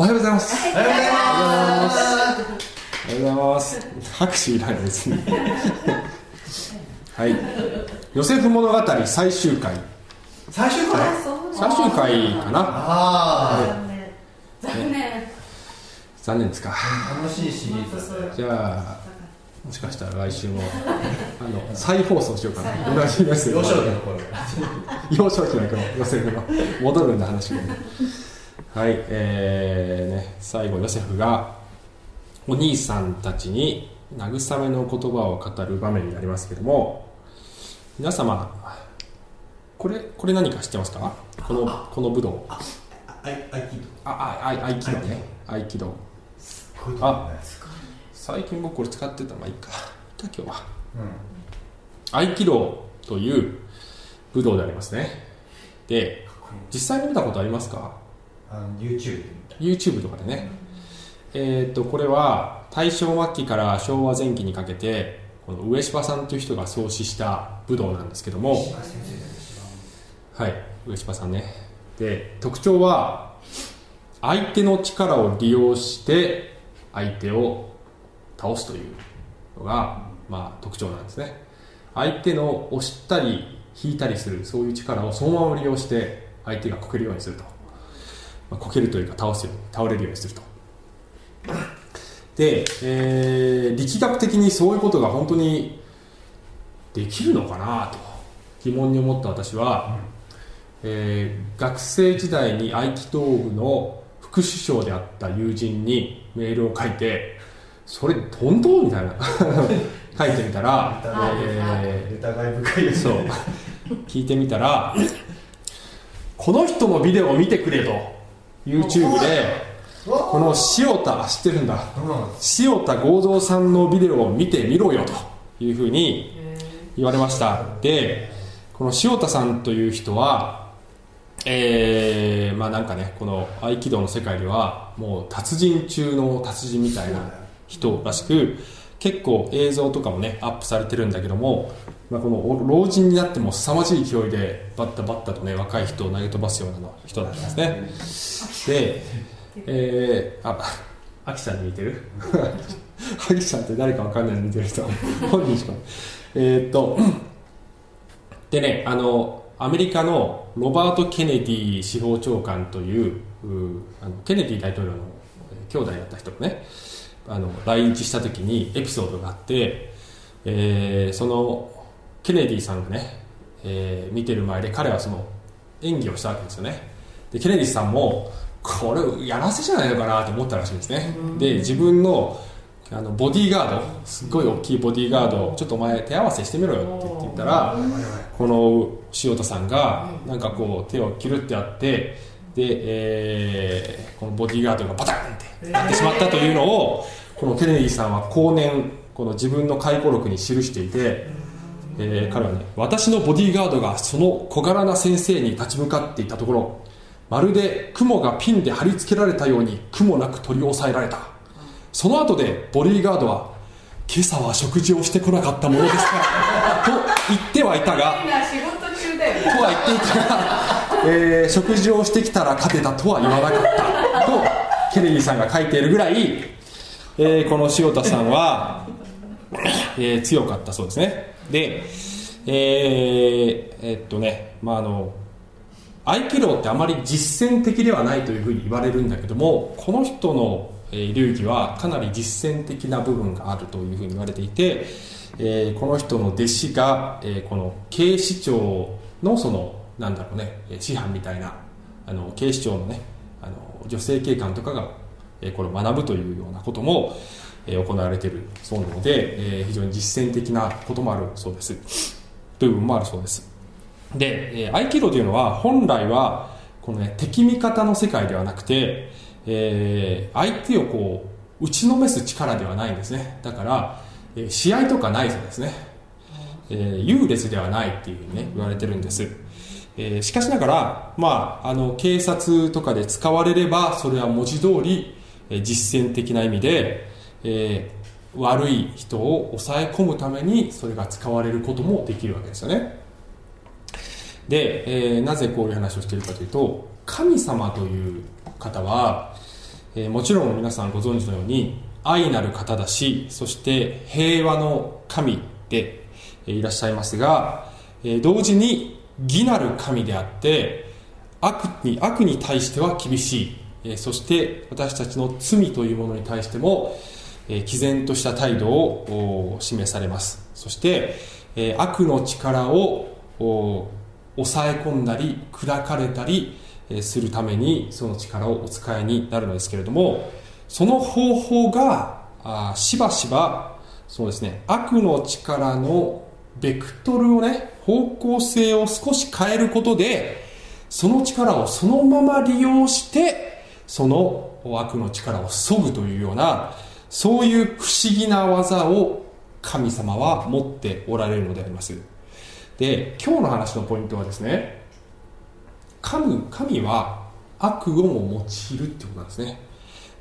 おはようございます。おはようございます。おはようございます。拍手いらないですねはい、ヨセフ物語最終回。最終回かな。あ、はい、残念ですか。楽しいシリーズです。じゃあもしかしたら来週も再放送しようかな。同じですよ。幼少期の頃ヨセフの戻るんだ話も、ね、はい、ね、最後ヨセフがお兄さんたちに慰めの言葉を語る場面になりますけども、皆様これ何か知ってますか。この武道合気道ね。すごいね。最近僕これ使ってた。まあいいか今日は、合気道という武道でありますね。で、実際に見たことありますか。YouTube とかでね、これは大正末期から昭和前期にかけてこの上柴さんという人が創始した武道なんですけども、はい、上柴さんね。で、特徴は相手の力を利用して相手を倒すというのが、まあ、特徴なんですね。相手の押したり引いたりするそういう力をそのまま利用して相手がこけるようにすると、まあ、こけるというか倒れるようにすると。で、力学的にそういうことが本当にできるのかなと疑問に思った私は、学生時代に合気道部の副首相であった友人にメールを書いて、それトントンみたいな書いてみたら、疑い深いですね。そう聞いてみたらこの人のビデオを見てくれと YouTube でこの塩田知ってるんだ、塩田剛蔵さんのビデオを見てみろよというふうに言われました。で、この塩田さんという人は、まあなんかね、この合気道の世界ではもう達人中の達人みたいな人らしく、結構映像とかもねアップされてるんだけども、まあ、この老人になっても凄まじい勢いでバッタバッタとね若い人を投げ飛ばすような人だったんですね。で、アキさんに似てるアキさんって誰か分かんないのに似てる人本人しかでね、アメリカのロバート・ケネディ司法長官というケネディ大統領の兄弟だった人がね、来日した時にエピソードがあって、そのケネディさんがね、見てる前で彼はその演技をしたわけですよね。で、ケネディさんもこれやらせじゃないのかなと思ったらしいんですね。で、自分のボディーガード、すごい大きいボディーガードをちょっとお前手合わせしてみろよって言ったら、この塩田さんがなんかこう手をキュルってやって、で、このボディーガードがバタンってなってしまったというのを、このケネディさんは後年この自分の回顧録に記していて、彼はね、私のボディーガードがその小柄な先生に立ち向かっていたところ、まるで雲がピンで貼り付けられたように雲なく取り押さえられた。その後でボディーガードは今朝は食事をしてこなかったものですからと言ってはいたが食事をしてきたら勝てたとは言わなかったとケネディさんが書いているぐらい、この塩田さんは、強かったそうですね。で、まあ合気道ってあまり実践的ではないというふうに言われるんだけども、この人の流儀はかなり実践的な部分があるというふうに言われていて、この人の弟子が、この警視庁のそのなんだろうね、師範みたいな警視庁のね女性警官とかが、これを学ぶというようなことも、行われているそうなので、非常に実践的なこともあるそうです部分もあるそうです。で、合気道というのは本来はこの、ね、敵味方の世界ではなくて、相手をこう打ちのめす力ではないんですね。だから、試合とかないそうですね、優劣ではないっていうふうに、ね、言われてるんです、しかしながら、まあ、警察とかで使われればそれは文字通り、実践的な意味で、悪い人を抑え込むためにそれが使われることもできるわけですよね。で、なぜこういう話をしているかというと、神様という方は、もちろん皆さんご存知のように愛なる方だし、そして平和の神でいらっしゃいますが、同時に義なる神であって、悪に対しては厳しい、そして私たちの罪というものに対しても毅然とした態度を示されます。そして悪の力を抑え込んだり砕かれたりするためにその力をお使いになるのですけれども、その方法がしばしばそうですね、悪の力のベクトルをね、方向性を少し変えることで、その力をそのまま利用してその悪の力を削ぐというような、そういう不思議な技を神様は持っておられるのであります。で、今日の話のポイントはですね、神は悪をも用いるってことなんですね。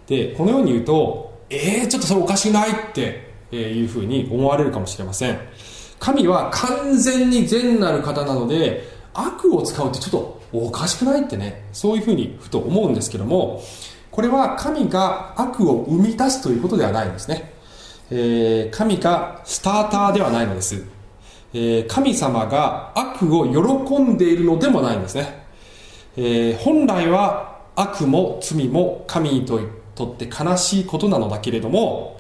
で、このように言うとちょっとそれおかしくないっていうふうに思われるかもしれません。神は完全に善なる方なので悪を使うってちょっとおかしくないってね、そういうふうにふと思うんですけども、これは神が悪を生み出すということではないんですね。神がスターターではないのです。神様が悪を喜んでいるのでもないんですね。本来は悪も罪も神にとって悲しいことなのだけれども、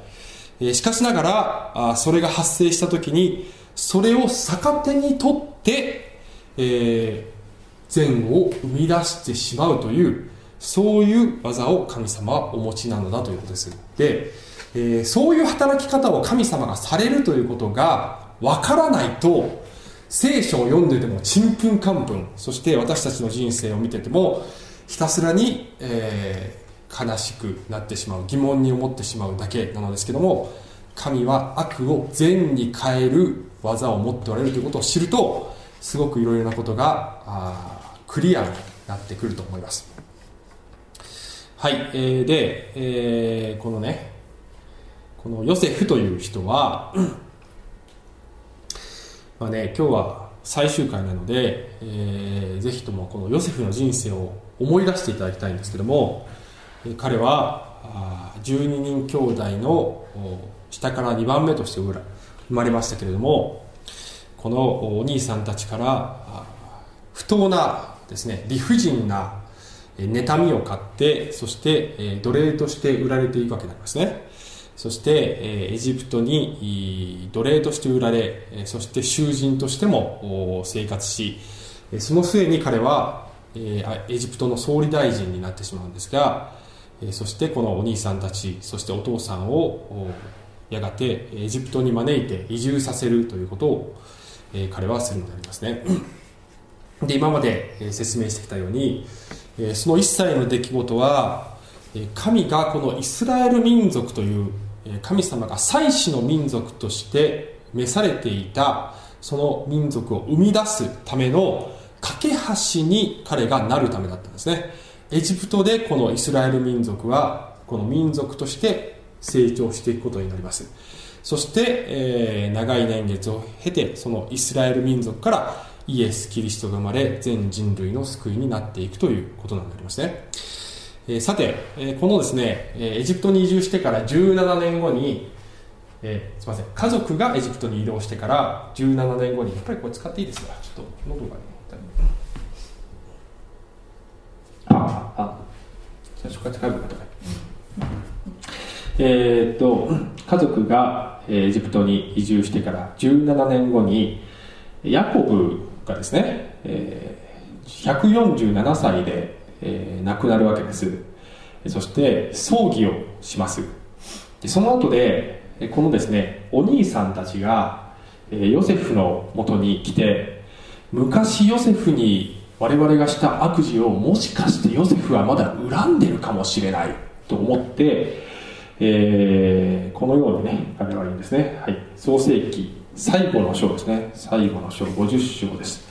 しかしながらそれが発生したときにそれを逆手にとって、善を生み出してしまうという、そういう技を神様はお持ちなのだということです。で、そういう働き方を神様がされるということがわからないと、聖書を読んでてもちんぷんかんぷん、そして私たちの人生を見ててもひたすらに、悲しくなってしまう、疑問に思ってしまうだけなのですけども、神は悪を善に変える技を持っておられるということを知ると、すごくいろいろなことがクリアになってくると思います。はい、で、このヨセフという人はまあね、今日は最終回なので、ぜひともこのヨセフの人生を思い出していただきたいんですけども、彼は12人兄弟の下から2番目として生まれましたけれども、このお兄さんたちから不当なですね、理不尽な妬みを買って、そして奴隷として売られていくわけなんですね。そしてエジプトに奴隷として売られ、そして囚人としても生活し、その末に彼はエジプトの総理大臣になってしまうんですが、そしてこのお兄さんたち、そしてお父さんをやがてエジプトに招いて移住させるということを彼はするのでありますね。で、今まで説明してきたように、その一切の出来事は神がこのイスラエル民族という神様が祭司の民族として召されていたその民族を生み出すための架け橋に彼がなるためだったんですね。エジプトでこのイスラエル民族はこの民族として成長していくことになります。そして、長い年月を経てそのイスラエル民族からイエス・キリストが生まれ、全人類の救いになっていくということになりますね。さて、このですね、エジプトに移住してから17年後に、すいません、家族がエジプトに移動してから17年後に、やっぱりこれ使っていいですか、ちょっと喉がね、最初から使えばよかったかい。家族がエジプトに移住してから17年後に、ヤコブがですね、147歳で亡くなるわけです。そして葬儀をします。で、その後でこのですね、お兄さんたちがヨセフのもとに来て、昔ヨセフに我々がした悪事をもしかしてヨセフはまだ恨んでるかもしれないと思って、このようにね、彼らはいいんですね、はい、創世記最後の章ですね、最後の章50章です。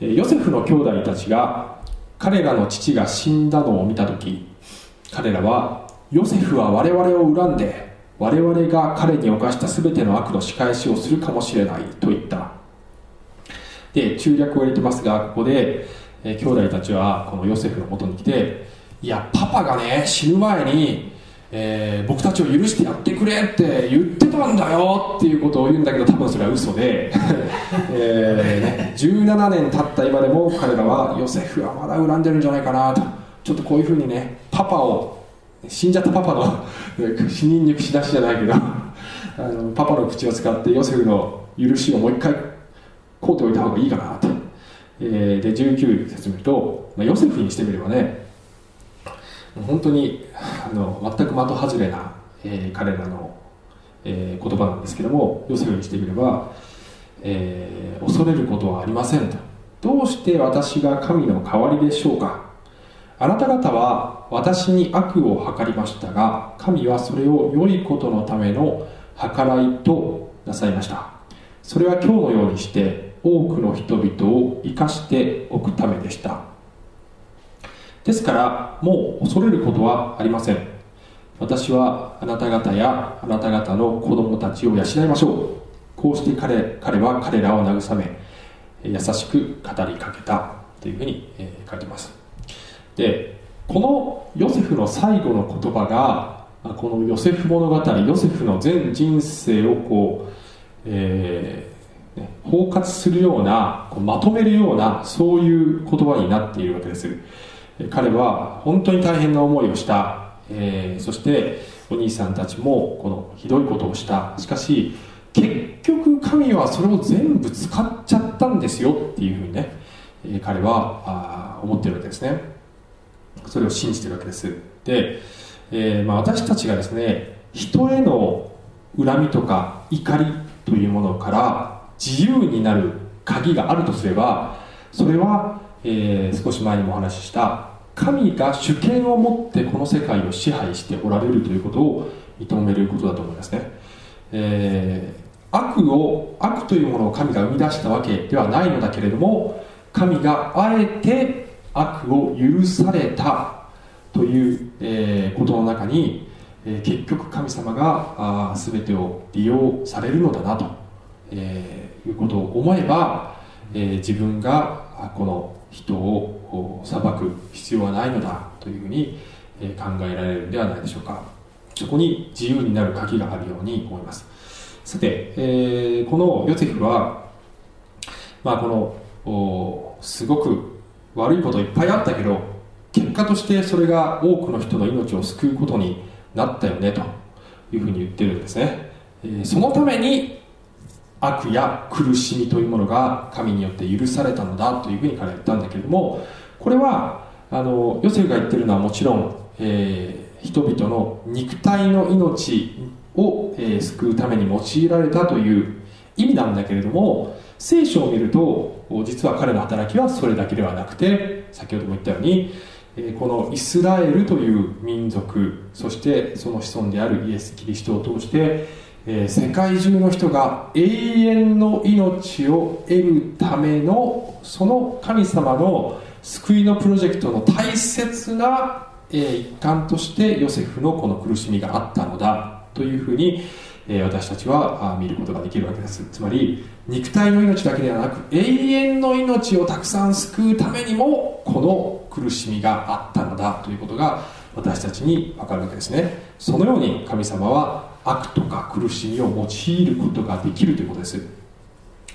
ヨセフの兄弟たちが彼らの父が死んだのを見たとき、彼らはヨセフは我々を恨んで我々が彼に犯したすべての悪の仕返しをするかもしれないと言った。で、中略を入れてますが、ここで兄弟たちはこのヨセフの元に来て、いやパパがね死ぬ前に、僕たちを許してやってくれって言ってたんだよっていうことを言うんだけど、多分それは嘘で17年経った今でも彼らはヨセフはまだ恨んでるんじゃないかなと、ちょっとこういうふうにねパパを死んじゃったパパの死人に口出しじゃないけどパパの口を使ってヨセフの許しをもう一回こうておいた方がいいかなと、で19節見ると、ヨセフにしてみればね本当に全く的外れな、彼らの、言葉なんですけども、ヨセフにしてみれば、恐れることはありませんと。どうして私が神の代わりでしょうか。あなた方は私に悪を計りましたが、神はそれを良いことのための計らいとなさいました。それは今日のようにして多くの人々を生かしておくためでした。ですからもう恐れることはありません。私はあなた方やあなた方の子供たちを養いましょう。こうして 彼は彼らを慰め優しく語りかけたというふうに書いてます。で、このヨセフの最後の言葉がこのヨセフ物語、ヨセフの全人生をこう、包括するような、まとめるような、そういう言葉になっているわけです。彼は本当に大変な思いをした、そしてお兄さんたちもこのひどいことをした。しかし結局神はそれを全部使っちゃったんですよっていうふうにね、彼は思っているわけですね。それを信じているわけです。で、私たちがですね、人への恨みとか怒りというものから自由になる鍵があるとすれば、それは、少し前にもお話しした神が主権を持ってこの世界を支配しておられるということを認めることだと思いますね。悪というものを神が生み出したわけではないのだけれども、神があえて悪を許されたという、ことの中に結局神様が全てを利用されるのだなと、いうことを思えば、自分がこの人を裁く必要はないのだというふうに考えられるのではないでしょうか。そこに自由になる鍵があるように思います。さて、このヨセフは、このすごく悪いこといっぱいあったけど、結果としてそれが多くの人の命を救うことになったよねというふうに言ってるんですね。そのために悪や苦しみというものが神によって許されたのだというふうに彼は言ったんだけれども、これはヨセフが言ってるのはもちろん、人々の肉体の命を、救うために用いられたという意味なんだけれども、聖書を見ると実は彼の働きはそれだけではなくて、先ほども言ったようにこのイスラエルという民族、そしてその子孫であるイエス・キリストを通して世界中の人が永遠の命を得るための、その神様の救いのプロジェクトの大切な一環としてヨセフのこの苦しみがあったのだというふうに私たちは見ることができるわけです。つまり肉体の命だけではなく、永遠の命をたくさん救うためにもこの苦しみがあったのだということが私たちに分かるわけですね。そのように神様は悪とか苦しみを用いることができるということです。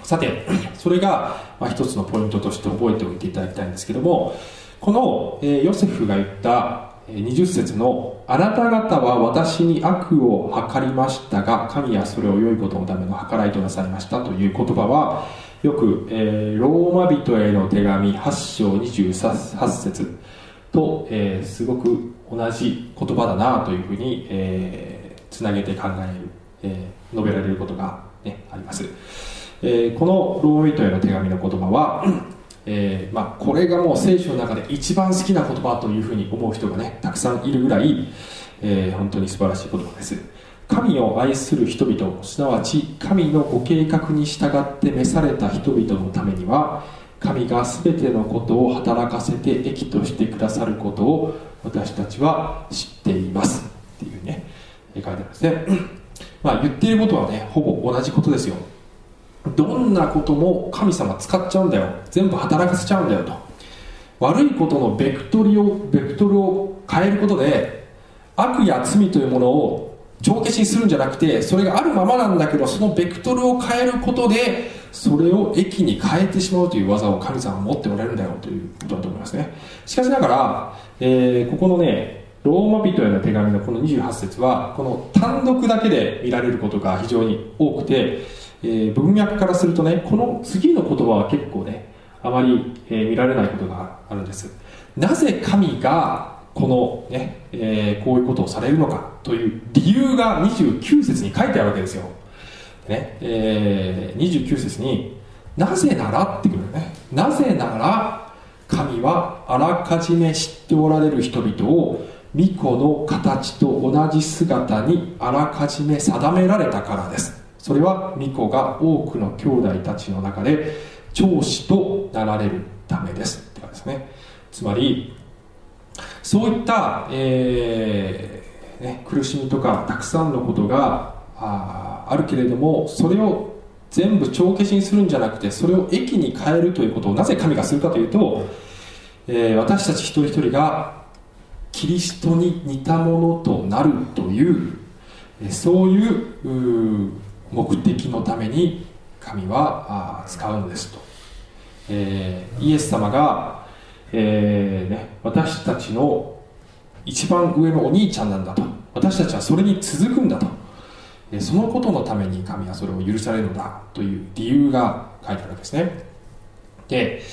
さて、それが一つのポイントとして覚えておいていただきたいんですけども、このヨセフが言った20節のあなた方は私に悪を計りましたが神はそれを良いことのための計らいとなさいましたという言葉は、よく、ローマ人への手紙8章28節と、すごく同じ言葉だなというふうに、つなげて考える、述べられることが、あります。このローマ人への手紙の言葉はこれがもう聖書の中で一番好きな言葉というふうに思う人がねたくさんいるぐらい、本当に素晴らしい言葉です。神を愛する人々、すなわち神のご計画に従って召された人々のためには、神が全てのことを働かせて益としてくださることを私たちは知っていますっていうね書いてあるんですね。言っていることはねほぼ同じことですよ。どんなことも神様使っちゃうんだよ、全部働かせちゃうんだよと、悪いことのベクトルを変えることで悪や罪というものを帳消しにするんじゃなくて、それがあるままなんだけど、そのベクトルを変えることでそれを益に変えてしまうという技を神様は持っておられるんだよということだと思いますね。しかしながら、ここのねローマ人への手紙のこの28節はこの単独だけで見られることが非常に多くて、文脈からするとねこの次の言葉は結構ねあまり、見られないことがあるんです。なぜ神がこの、ねこういうことをされるのかという理由が29節に書いてあるわけですよ、ね29節になぜならってくるね。なぜなら神はあらかじめ知っておられる人々を御子の形と同じ姿にあらかじめ定められたからです。それは御子が多くの兄弟たちの中で長子となられるためですってですね。つまりそういった、苦しみとかたくさんのことが あるけれども、それを全部帳消しにするんじゃなくてそれを益に変えるということをなぜ神がするかというと、私たち一人一人がキリストに似たものとなるというそういう目的のために神は使うんですと、イエス様が私たちの一番上のお兄ちゃんなんだと、私たちはそれに続くんだと、そのことのために神はそれを許されるのだという理由が書いてあるんですね。で、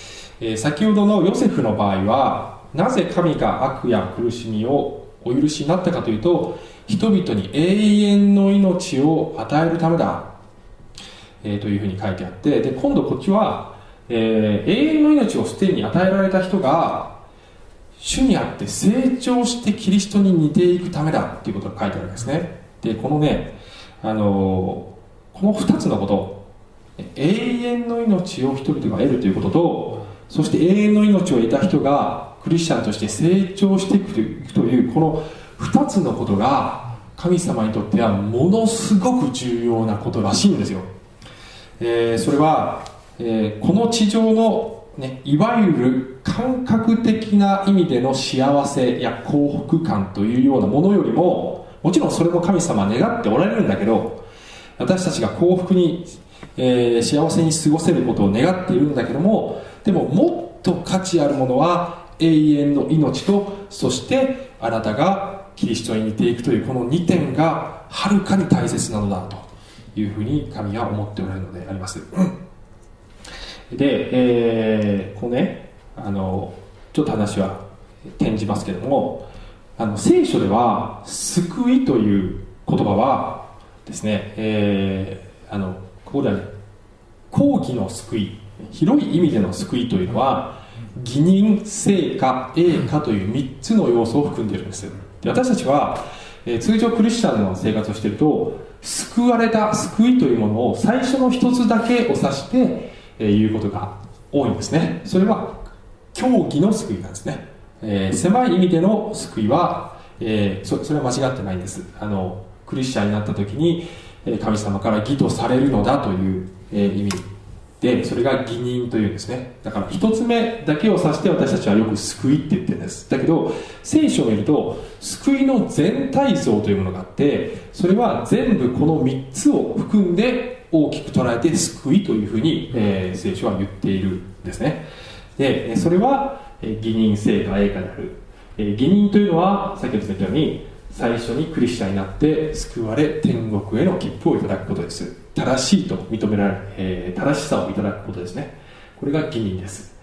先ほどのヨセフの場合はなぜ神が悪や苦しみをお許しになったかというと、人々に永遠の命を与えるためだ、というふうに書いてあって、で今度こっちは永遠の命をすでに与えられた人が主にあって成長してキリストに似ていくためだということが書いてあるんですね。でこのね、この2つのこと、永遠の命を人々が得るということと、そして永遠の命を得た人がクリスチャンとして成長していくというこの2つのことが神様にとってはものすごく重要なことらしいんですよ。それはこの地上の、ね、いわゆる感覚的な意味での幸せや幸福感というようなものよりも、もちろんそれも神様は願っておられるんだけど、私たちが幸福に、幸せに過ごせることを願っているんだけども、でももっと価値あるものは永遠の命と、そしてあなたがキリストに似ていくというこの2点がはるかに大切なのだというふうに神は思っておられるのであります。で、こうね、ちょっと話は転じますけれども、聖書では救いという言葉はですね、ここでは公義の救い、広い意味での救いというのは義人、成果、栄果という3つの要素を含んでいるんです。で私たちは、通常クリスチャンの生活をしていると、救われた、救いというものを最初の一つだけを指していうことが多いんですね。それは教義の救いなんですね。狭い意味での救いは、それは間違ってないんです。クリスチャンになった時に神様から義とされるのだという、意味で、それが義人というんですね。だから一つ目だけを指して私たちはよく救いって言ってるんです。だけど聖書を見ると救いの全体像というものがあって、それは全部この3つを含んで大きく捉えて救いというふうに、聖書は言っているんですね。でそれは義人、成果、栄果である。義人というのは先ほど言ったように最初にクリスチャンになって救われ天国への切符をいただくことです。正しいと認められ、正しさをいただくことですね。これが義人です。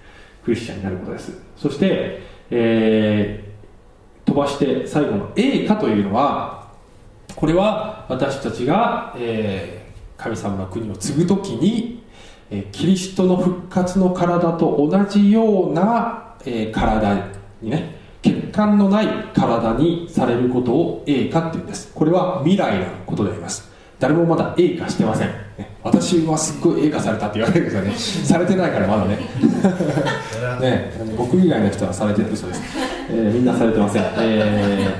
クリスチャンになることです。そして、飛ばして最後の栄果というのは、これは私たちが、神様の国を継ぐときにキリストの復活の体と同じような体にね、欠陥のない体にされることを栄華っていうんです。これは未来のことであります。誰もまだ栄華してません。私はすっごい栄華されたって言われるけどねされてないからまだ ね僕以外の人はされてるそうです。みんなされてません。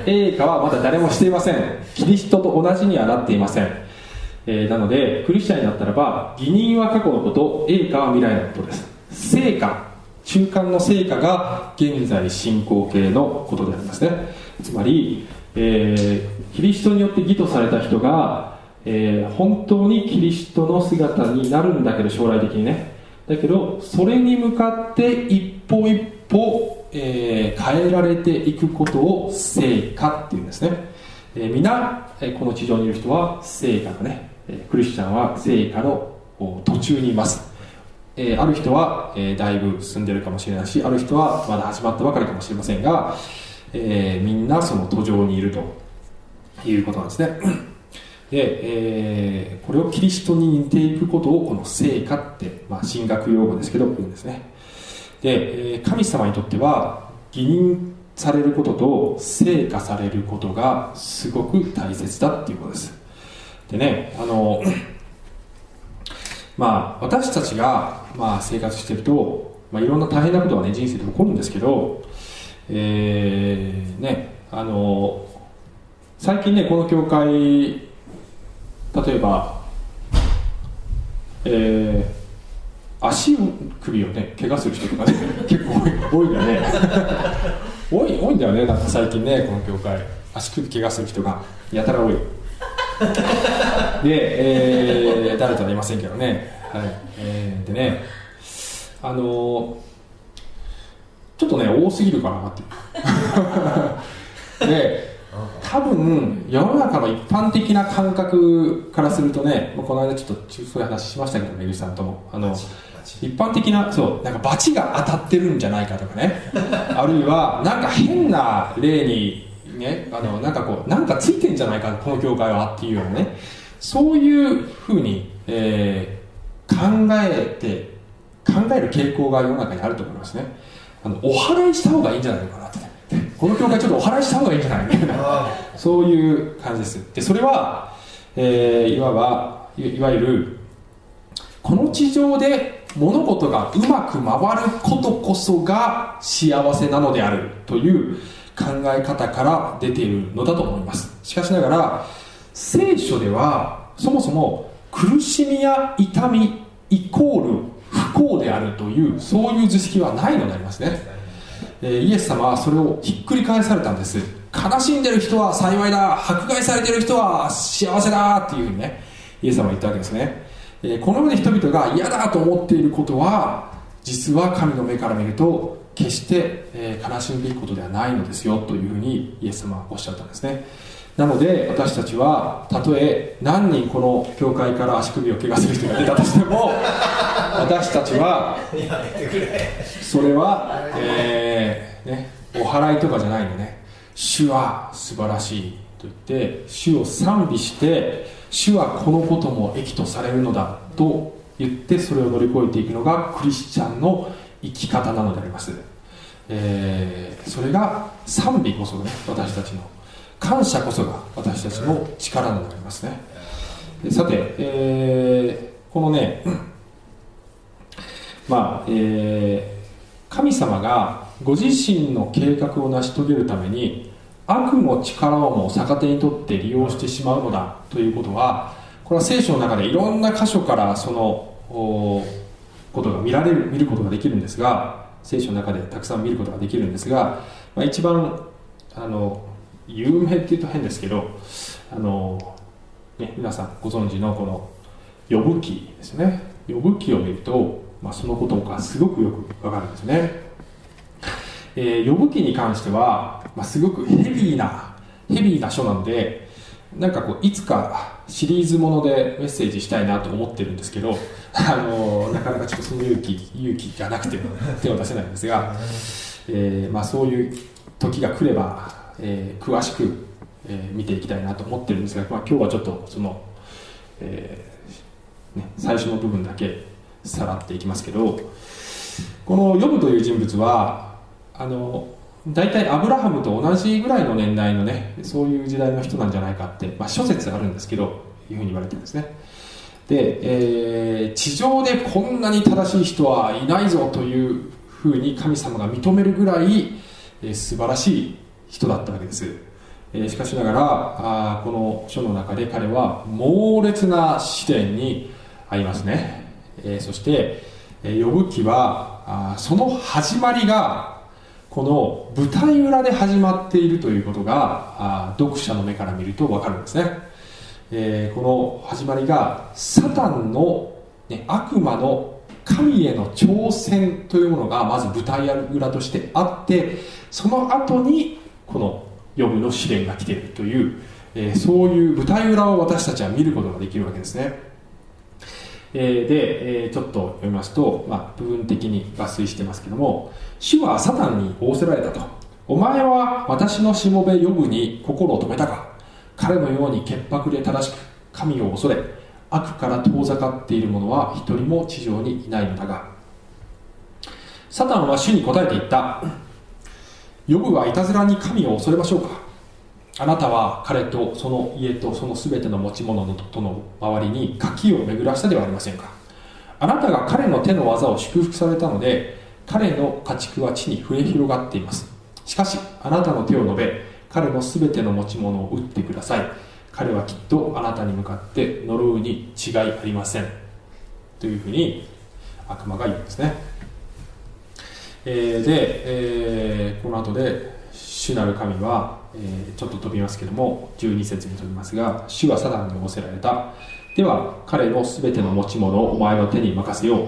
栄華はまだ誰もしていません。キリストと同じにはなっていません。なのでクリスチャンになったらば、義人は過去のこと、栄華は未来のことです。成果、中間の成果が現在進行形のことでありますね。つまり、キリストによって義とされた人が、本当にキリストの姿になるんだけど、将来的にね、だけどそれに向かって一歩一歩、変えられていくことを成果っていうんですね。皆、この地上にいる人は成果がね、クリスチャンは成果の途中にいます。ある人は、だいぶ進んでるかもしれないし、ある人はまだ始まったばかりかもしれませんが、みんなその途上にいるということなんですね。で、これをキリストに似ていくことをこの成果って、神学用語ですけど言うんですね。で、神様にとっては義人されることと成果されることがすごく大切だっていうことです。でね、私たちが、生活していると、いろんな大変なことがね、人生で起こるんですけど、最近ね、この教会、例えば、首をね、怪我する人とかね、結構多いんだよね。多いんだよね、なんか最近ね、この教会、足首怪我する人がやたら多い。で、誰とは言いませんけどね、はい、でね、ちょっとね多すぎるかなってで、多分世の中の一般的な感覚からするとね、この間ちょっとそういう話しましたけど、めぐりさんとも一般的な、そうなんかバチが当たってるんじゃないかとかね、あるいはなんか変な例にね、なんかついてんじゃないかこの教会はっていうようなね、そういうふうに、考える傾向が世の中にあると思いますね。お祓いした方がいいんじゃないのかなって、この教会ちょっとお祓いした方がいいんじゃないみたいなそういう感じです。でそれは、いわゆるこの地上で物事がうまく回ることこそが幸せなのであるという考え方から出ているのだと思います。しかしながら聖書ではそもそも苦しみや痛みイコール不幸であるという、そういう図式はないのでありますね。イエス様はそれをひっくり返されたんです。悲しんでる人は幸いだ、迫害されてる人は幸せだっていうふうにね、イエス様は言ったわけですね。この世で人々が嫌だと思っていることは、実は神の目から見ると決して、悲しむべきことではないのですよというふうにイエス様はおっしゃったんですね。なので私たちは、たとえ何人この教会から足首を怪我する人が出たとしても私たちはそれは、お祓いとかじゃないのね、主は素晴らしいと言って主を賛美して、主はこのことも益とされるのだと言って、それを乗り越えていくのがクリスチャンの生き方なのであります。それが賛美こそね、私たちの感謝こそが私たちの力なのでありますね。さて、このね、神様がご自身の計画を成し遂げるために悪の力をも逆手にとって利用してしまうのだということは、これは聖書の中でいろんな箇所からそのことが見ることができるんですが、聖書の中でたくさん見ることができるんですが、一番有名っていうと変ですけど、皆さんご存知のこのヨブ記ですね。ヨブ記を見ると、そのことがすごくよくわかるんですね。ヨブ記に関しては、すごくヘビーな書なので、なんかいつかシリーズものでメッセージしたいなと思ってるんですけど、なかなかちょっとその勇気がなくて手を出せないんですが、そういう時が来れば、詳しく、見ていきたいなと思ってるんですが、今日はちょっとその、最初の部分だけさらっていきますけど、このヨブという人物は大体アブラハムと同じぐらいの年代のね、そういう時代の人なんじゃないかって、諸説あるんですけど、いうふうに言われてるんですね。で、地上でこんなに正しい人はいないぞというふうに神様が認めるぐらい、素晴らしい人だったわけです。しかしながら、この書の中で彼は猛烈な試練に遭いますね。そしてヨブ記はは、その始まりがこの舞台裏で始まっているということが読者の目から見ると分かるんですね。この始まりがサタンの、悪魔の神への挑戦というものがまず舞台裏としてあって、その後にこのヨブの試練が来ているという、そういう舞台裏を私たちは見ることができるわけですね。で、ちょっと読みますと、部分的に抜粋してますけども、主はサタンに仰せられたと。お前は私のしもべヨブに心を止めたか。彼のように潔白で正しく神を恐れ、悪から遠ざかっている者は一人も地上にいないのだが。サタンは主に答えて言った。ヨブはいたずらに神を恐れましょうか。あなたは彼とその家とそのすべての持ち物との周りに垣を巡らしたではありませんか。あなたが彼の手の技を祝福されたので、彼の家畜は地に増え広がっています。しかしあなたの手を伸べ、彼のすべての持ち物を打ってください。彼はきっとあなたに向かって呪うに違いありません、というふうに悪魔が言うんですね。で、この後で主なる神は、ちょっと飛びますけども、12節に飛びますが、主はサタンに仰せられた。では彼のすべての持ち物をお前の手に任せよう。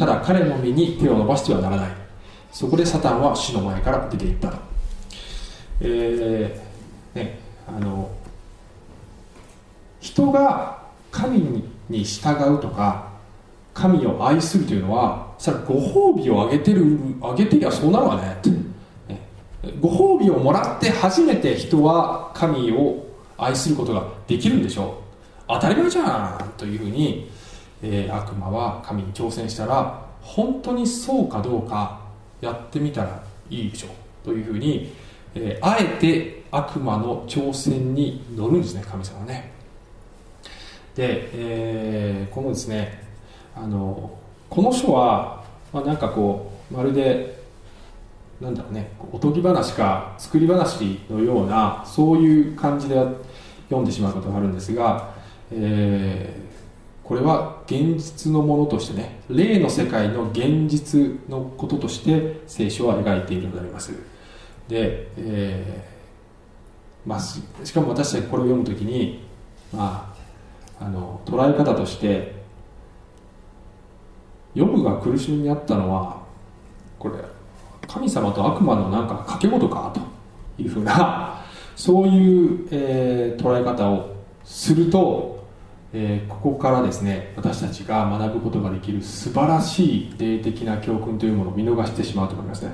ただ彼の身に手を伸ばしてはならない。そこでサタンは主の前から出て行ったと。人が神に従うとか神を愛するというのは、それはご褒美をあげてりゃそうなるわねって、ご褒美をもらって初めて人は神を愛することができるんでしょう。当たり前じゃんというふうに、悪魔は神に挑戦したら、本当にそうかどうかやってみたらいいでしょうというふうに、あえて悪魔の挑戦に乗るんですね、神様はね。で、このですね、この書は、なんかこうまるでなんだろうね、おとぎ話か作り話のような、そういう感じで読んでしまうことがあるんですが、これは現実のものとしてね、霊の世界の現実のこととして聖書は描いているのであります。で、しかも私たちこれを読むときに、捉え方としてヨブが苦しみにあったのは、これ神様と悪魔のなんか掛け事かというふうな、そういう、捉え方をすると、ここからですね、私たちが学ぶことができる素晴らしい霊的な教訓というものを見逃してしまうと思います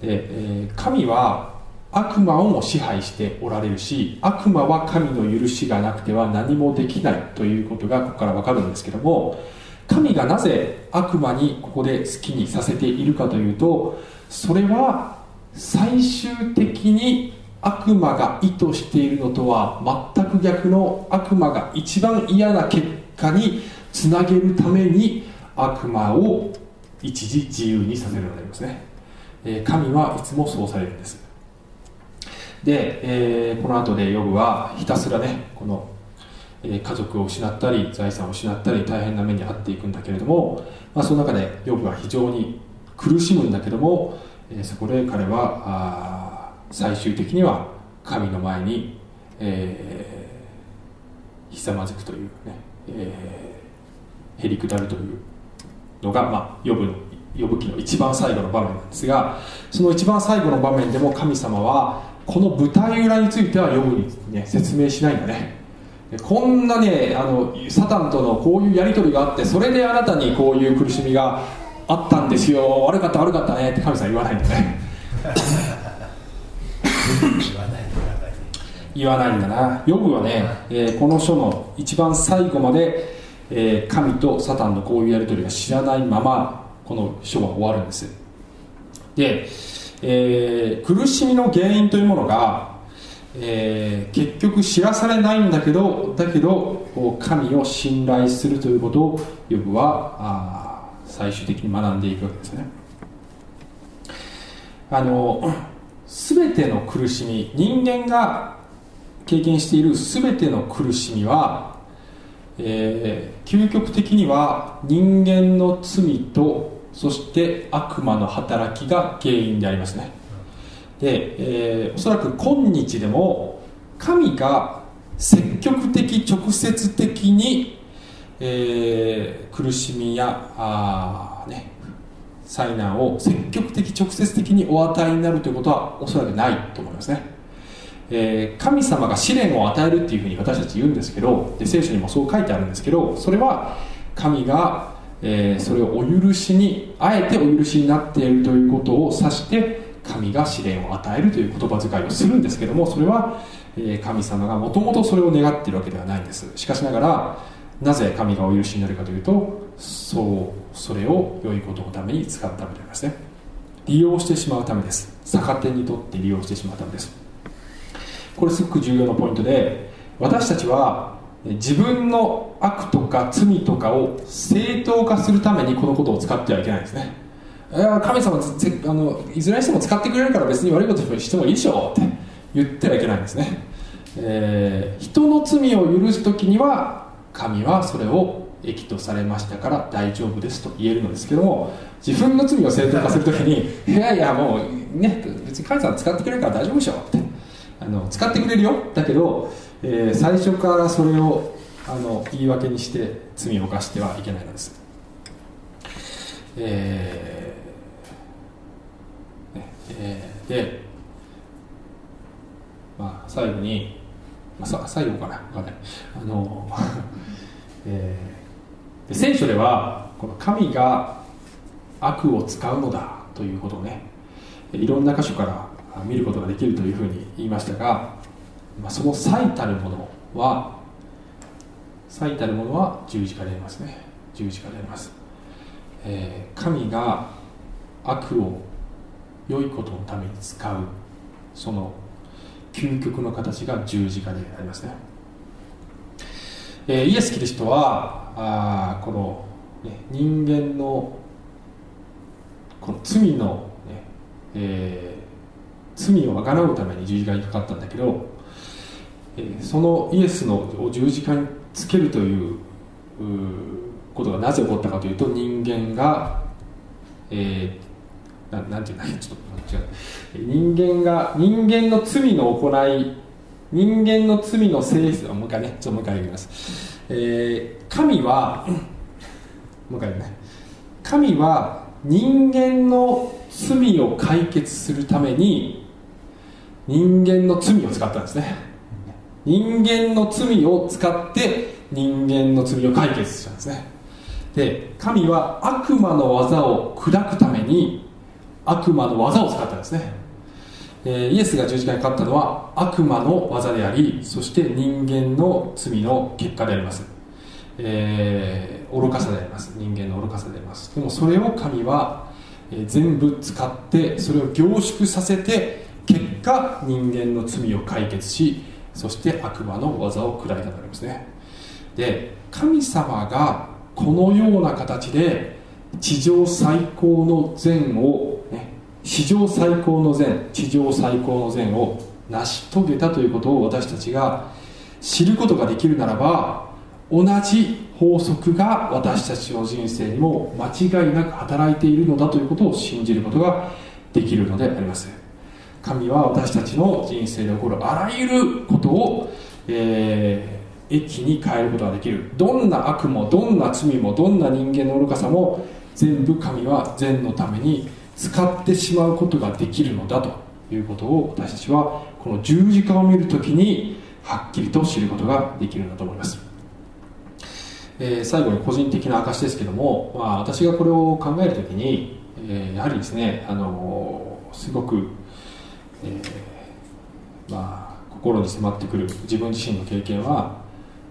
ね。神は悪魔をも支配しておられるし、悪魔は神の許しがなくては何もできないということがここから分かるんですけども、神がなぜ悪魔にここで好きにさせているかというと、それは最終的に悪魔が意図しているのとは全く逆の、悪魔が一番嫌な結果につなげるために悪魔を一時自由にさせるのでありますね。神はいつもそうされるんです。で、この後でヨブはひたすらね、この家族を失ったり財産を失ったり大変な目に遭っていくんだけれども、その中でヨブは非常に苦しむんだけども、そこで彼は最終的には神の前に、ひざまずくというね、へりくだるというのが、ヨブ記の一番最後の場面なんですが、その一番最後の場面でも神様はこの舞台裏についてはヨブに、説明しないんだね。こんなサタンとのこういうやり取りがあって、それであなたにこういう苦しみがあったんですよ、悪かったねって神様言わないんだね言わないんだな。ヨブはね、この書の一番最後まで、神とサタンのこういうやり取りが知らないままこの書は終わるんです。で、苦しみの原因というものが、結局知らされないんだけど神を信頼するということをヨブは最終的に学んでいくわけですね。全ての苦しみ、人間が経験している全ての苦しみは、究極的には人間の罪とそして悪魔の働きが原因でありますね。で、おそらく今日でも神が積極的直接的に、苦しみや災難を積極的直接的にお与えになるということはおそらくないと思いますね。神様が試練を与えるっていうふうに私たち言うんですけど、で聖書にもそう書いてあるんですけど、それは神がそれをお許しにあえてお許しになっているということを指して神が試練を与えるという言葉遣いをするんですけども、それは神様がもともとそれを願っているわけではないんです。しかしながらなぜ神がお許しになるかというと、それを良いことのために使ったのでありますね。利用してしまうためです。逆手にとって利用してしまうためです。これすごく重要なポイントで、私たちは自分の悪とか罪とかを正当化するためにこのことを使ってはいけないんですね。神様いずれにしても使ってくれるから別に悪いことしてもいいでしょって言ってはいけないんですね。人の罪を許すときには神はそれを益とされましたから大丈夫ですと言えるのですけども、自分の罪を正当化するときにいやいやもうね別に神様使ってくれるから大丈夫でしょって使ってくれるよだけど最初からそれを言い訳にして罪を犯してはいけないのです。で、最後に、最後かな分かんない。聖書ではこの神が悪を使うのだということをね、いろんな箇所から見ることができるというふうに言いましたが。その最たるものは十字架でありますね。十字架であります。神が悪を良いことのために使うその究極の形が十字架でありますね。イエス・キリストはこの、ね、人間のこの罪の、ね罪を贖うために十字架にかかったんだけど。そのイエスを十字架につけるということがなぜ起こったかというと、人間が、人間の罪の性質をもう一回言います、神は人間の罪を解決するために人間の罪を使ったんですね。人間の罪を使って人間の罪を解決したんですね。で、神は悪魔の技を砕くために悪魔の技を使ったんですね。イエスが十字架にかかったのは悪魔の技であり、そして人間の罪の結果であります。愚かさであります。人間の愚かさであります。でもそれを神は全部使ってそれを凝縮させて結果人間の罪を解決し、そして悪魔の技を砕いたとありますね。で、神様がこのような形で地上最高の善を成し遂げたということを私たちが知ることができるならば、同じ法則が私たちの人生にも間違いなく働いているのだということを信じることができるのであります。神は私たちの人生で起こるあらゆることを、益に変えることができる。どんな悪もどんな罪もどんな人間の愚かさも全部神は善のために使ってしまうことができるのだということを、私たちはこの十字架を見るときにはっきりと知ることができるんだと思います。最後に個人的な証ですけども、私がこれを考えるときに、やはりですね、すごく心に迫ってくる自分自身の経験は、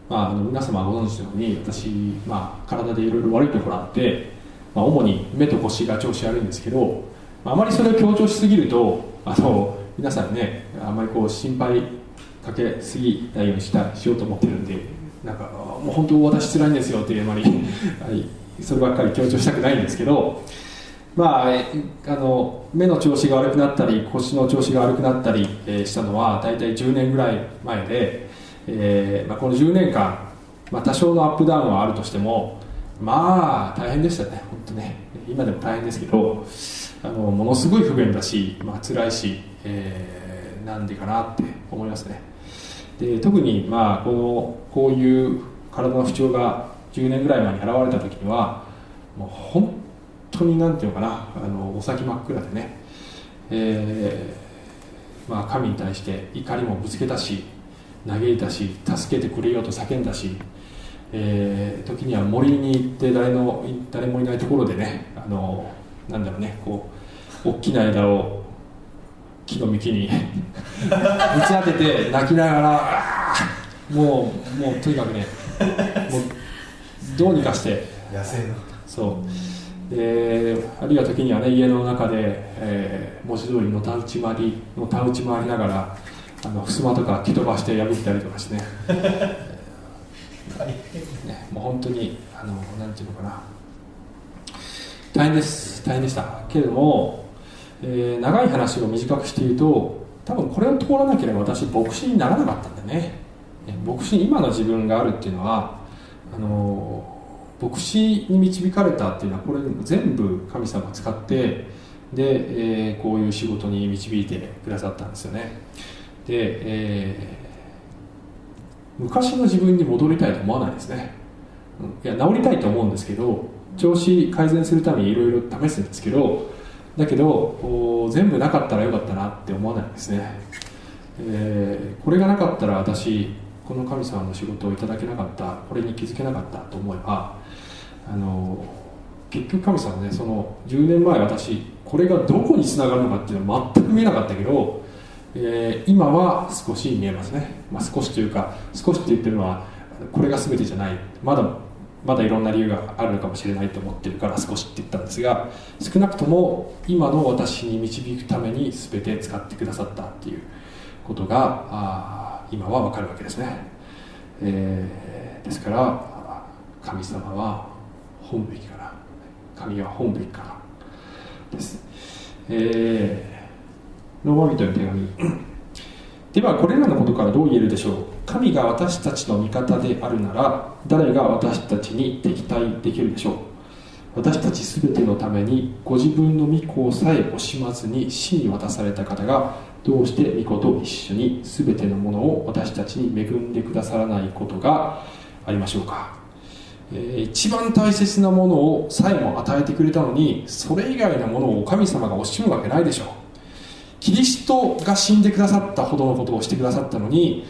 皆様ご存知のように私、体でいろいろ悪いところあって、主に目と腰が調子悪いんですけど、あまりそれを強調しすぎると皆さんね、あまりこう心配かけすぎないようにしようと思ってるんで、なんかもう本当私つらいんですよってあまりそればっかり強調したくないんですけど、目の調子が悪くなったり腰の調子が悪くなったりしたのは大体10年ぐらい前で、この10年間、多少のアップダウンはあるとしても、まあ大変でしたね、本当ね。今でも大変ですけど、ものすごい不便だし、まあ、辛いし、なんでかなって思いますね。で、特に、まあ、こういう体の不調が10年ぐらい前に現れた時にはもう本当になんていうのかな、お先真っ暗でね、まあ、神に対して怒りもぶつけたし、嘆いたし、助けてくれよと叫んだし、時には森に行って誰もいないところでね、なんだろうね、こう大きな枝を木の幹にぶち当てて泣きながらもうとにかくね、もうどうにかして野生のそうで、あるいは時にはね、家の中で、文字通りのたうち回りながら襖とか蹴飛ばして破ったりとかしてねね、もう本当になんていうのかな、大変でしたけれども、長い話を短くして言うと、多分これを通らなければ私牧師にならなかったんだよね。牧師に今の自分があるっていうのは、牧師に導かれたっていうのは、これ全部神様使ってで、こういう仕事に導いてくださったんですよね。で、昔の自分に戻りたいと思わないですね。いや、治りたいと思うんですけど、調子改善するためにいろいろ試すんですけど、だけど全部なかったらよかったなって思わないですね。これがなかったら私この神様の仕事をいただけなかった、これに気づけなかったと思えば、結局神様ね、その10年前私これがどこにつながるのかっていうのは全く見えなかったけど、今は少し見えますね。まあ、少しというか、少しって言ってるのはこれが全てじゃない、まだいろんな理由があるのかもしれないと思ってるから少しって言ったんですが、少なくとも今の私に導くために全て使ってくださったっていうことが今はわかるわけですね。ですから神様は本べきから、神は本べきからです。ローマ人への手紙では、これらのことからどう言えるでしょう。神が私たちの味方であるなら、誰が私たちに敵対できるでしょう。私たちすべてのためにご自分の御子さえ惜しまずに死に渡された方が、どうして御子と一緒にすべてのものを私たちに恵んでくださらないことがありましょうか。一番大切なものをさえも与えてくれたのに、それ以外のものを神様が惜しむわけないでしょう。キリストが死んでくださったほどのことをしてくださったのに、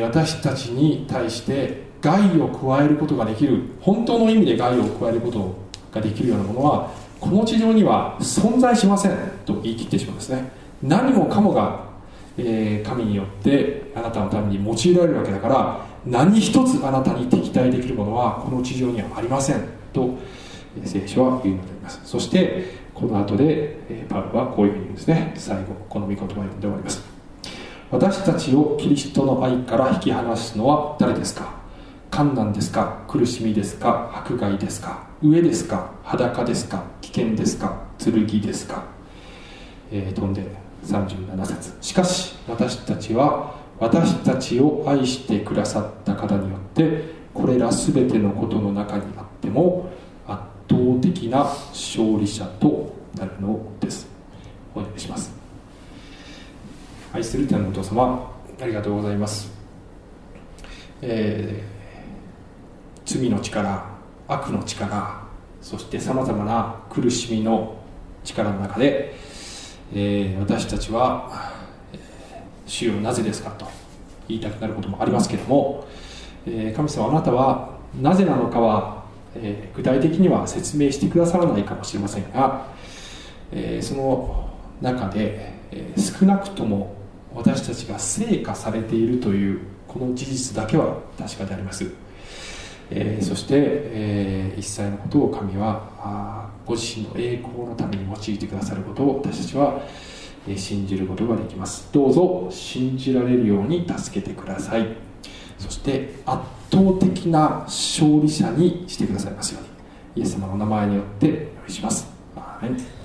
私たちに対して害を加えることができる、本当の意味で害を加えることができるようなものはこの地上には存在しませんと言い切ってしまうんですね。何もかもが、神によってあなたのために用いられるわけだから、何一つあなたに敵対できるものはこの地上にはありませんと聖書は言うのであります。そしてこの後でパウロはこういうふうに言うんですね。最後この御言葉を読んで終わります。私たちをキリストの愛から引き離すのは誰ですか。患難ですか、苦しみですか、迫害ですか、飢えですか、裸ですか、危険ですか、剣ですか。飛んで37節。しかし私たちは私たちを愛してくださった方によってこれら全てのことの中にあっても圧倒的な勝利者となるのです。お願いします。愛する天のお父様、ありがとうございます。罪の力、悪の力、そしてさまざまな苦しみの力の中で、私たちは主よなぜですかと言いたくなることもありますけれども、神様あなたはなぜなのかは具体的には説明してくださらないかもしれませんが、その中で、少なくとも私たちが成果されているというこの事実だけは確かであります。そして、一切のことを神はご自身の栄光のために用いてくださることを私たちは、信じることができます。どうぞ信じられるように助けてください。そして圧倒的な勝利者にしてくださいますように。イエス様の名前によってお祈りします。アーメン。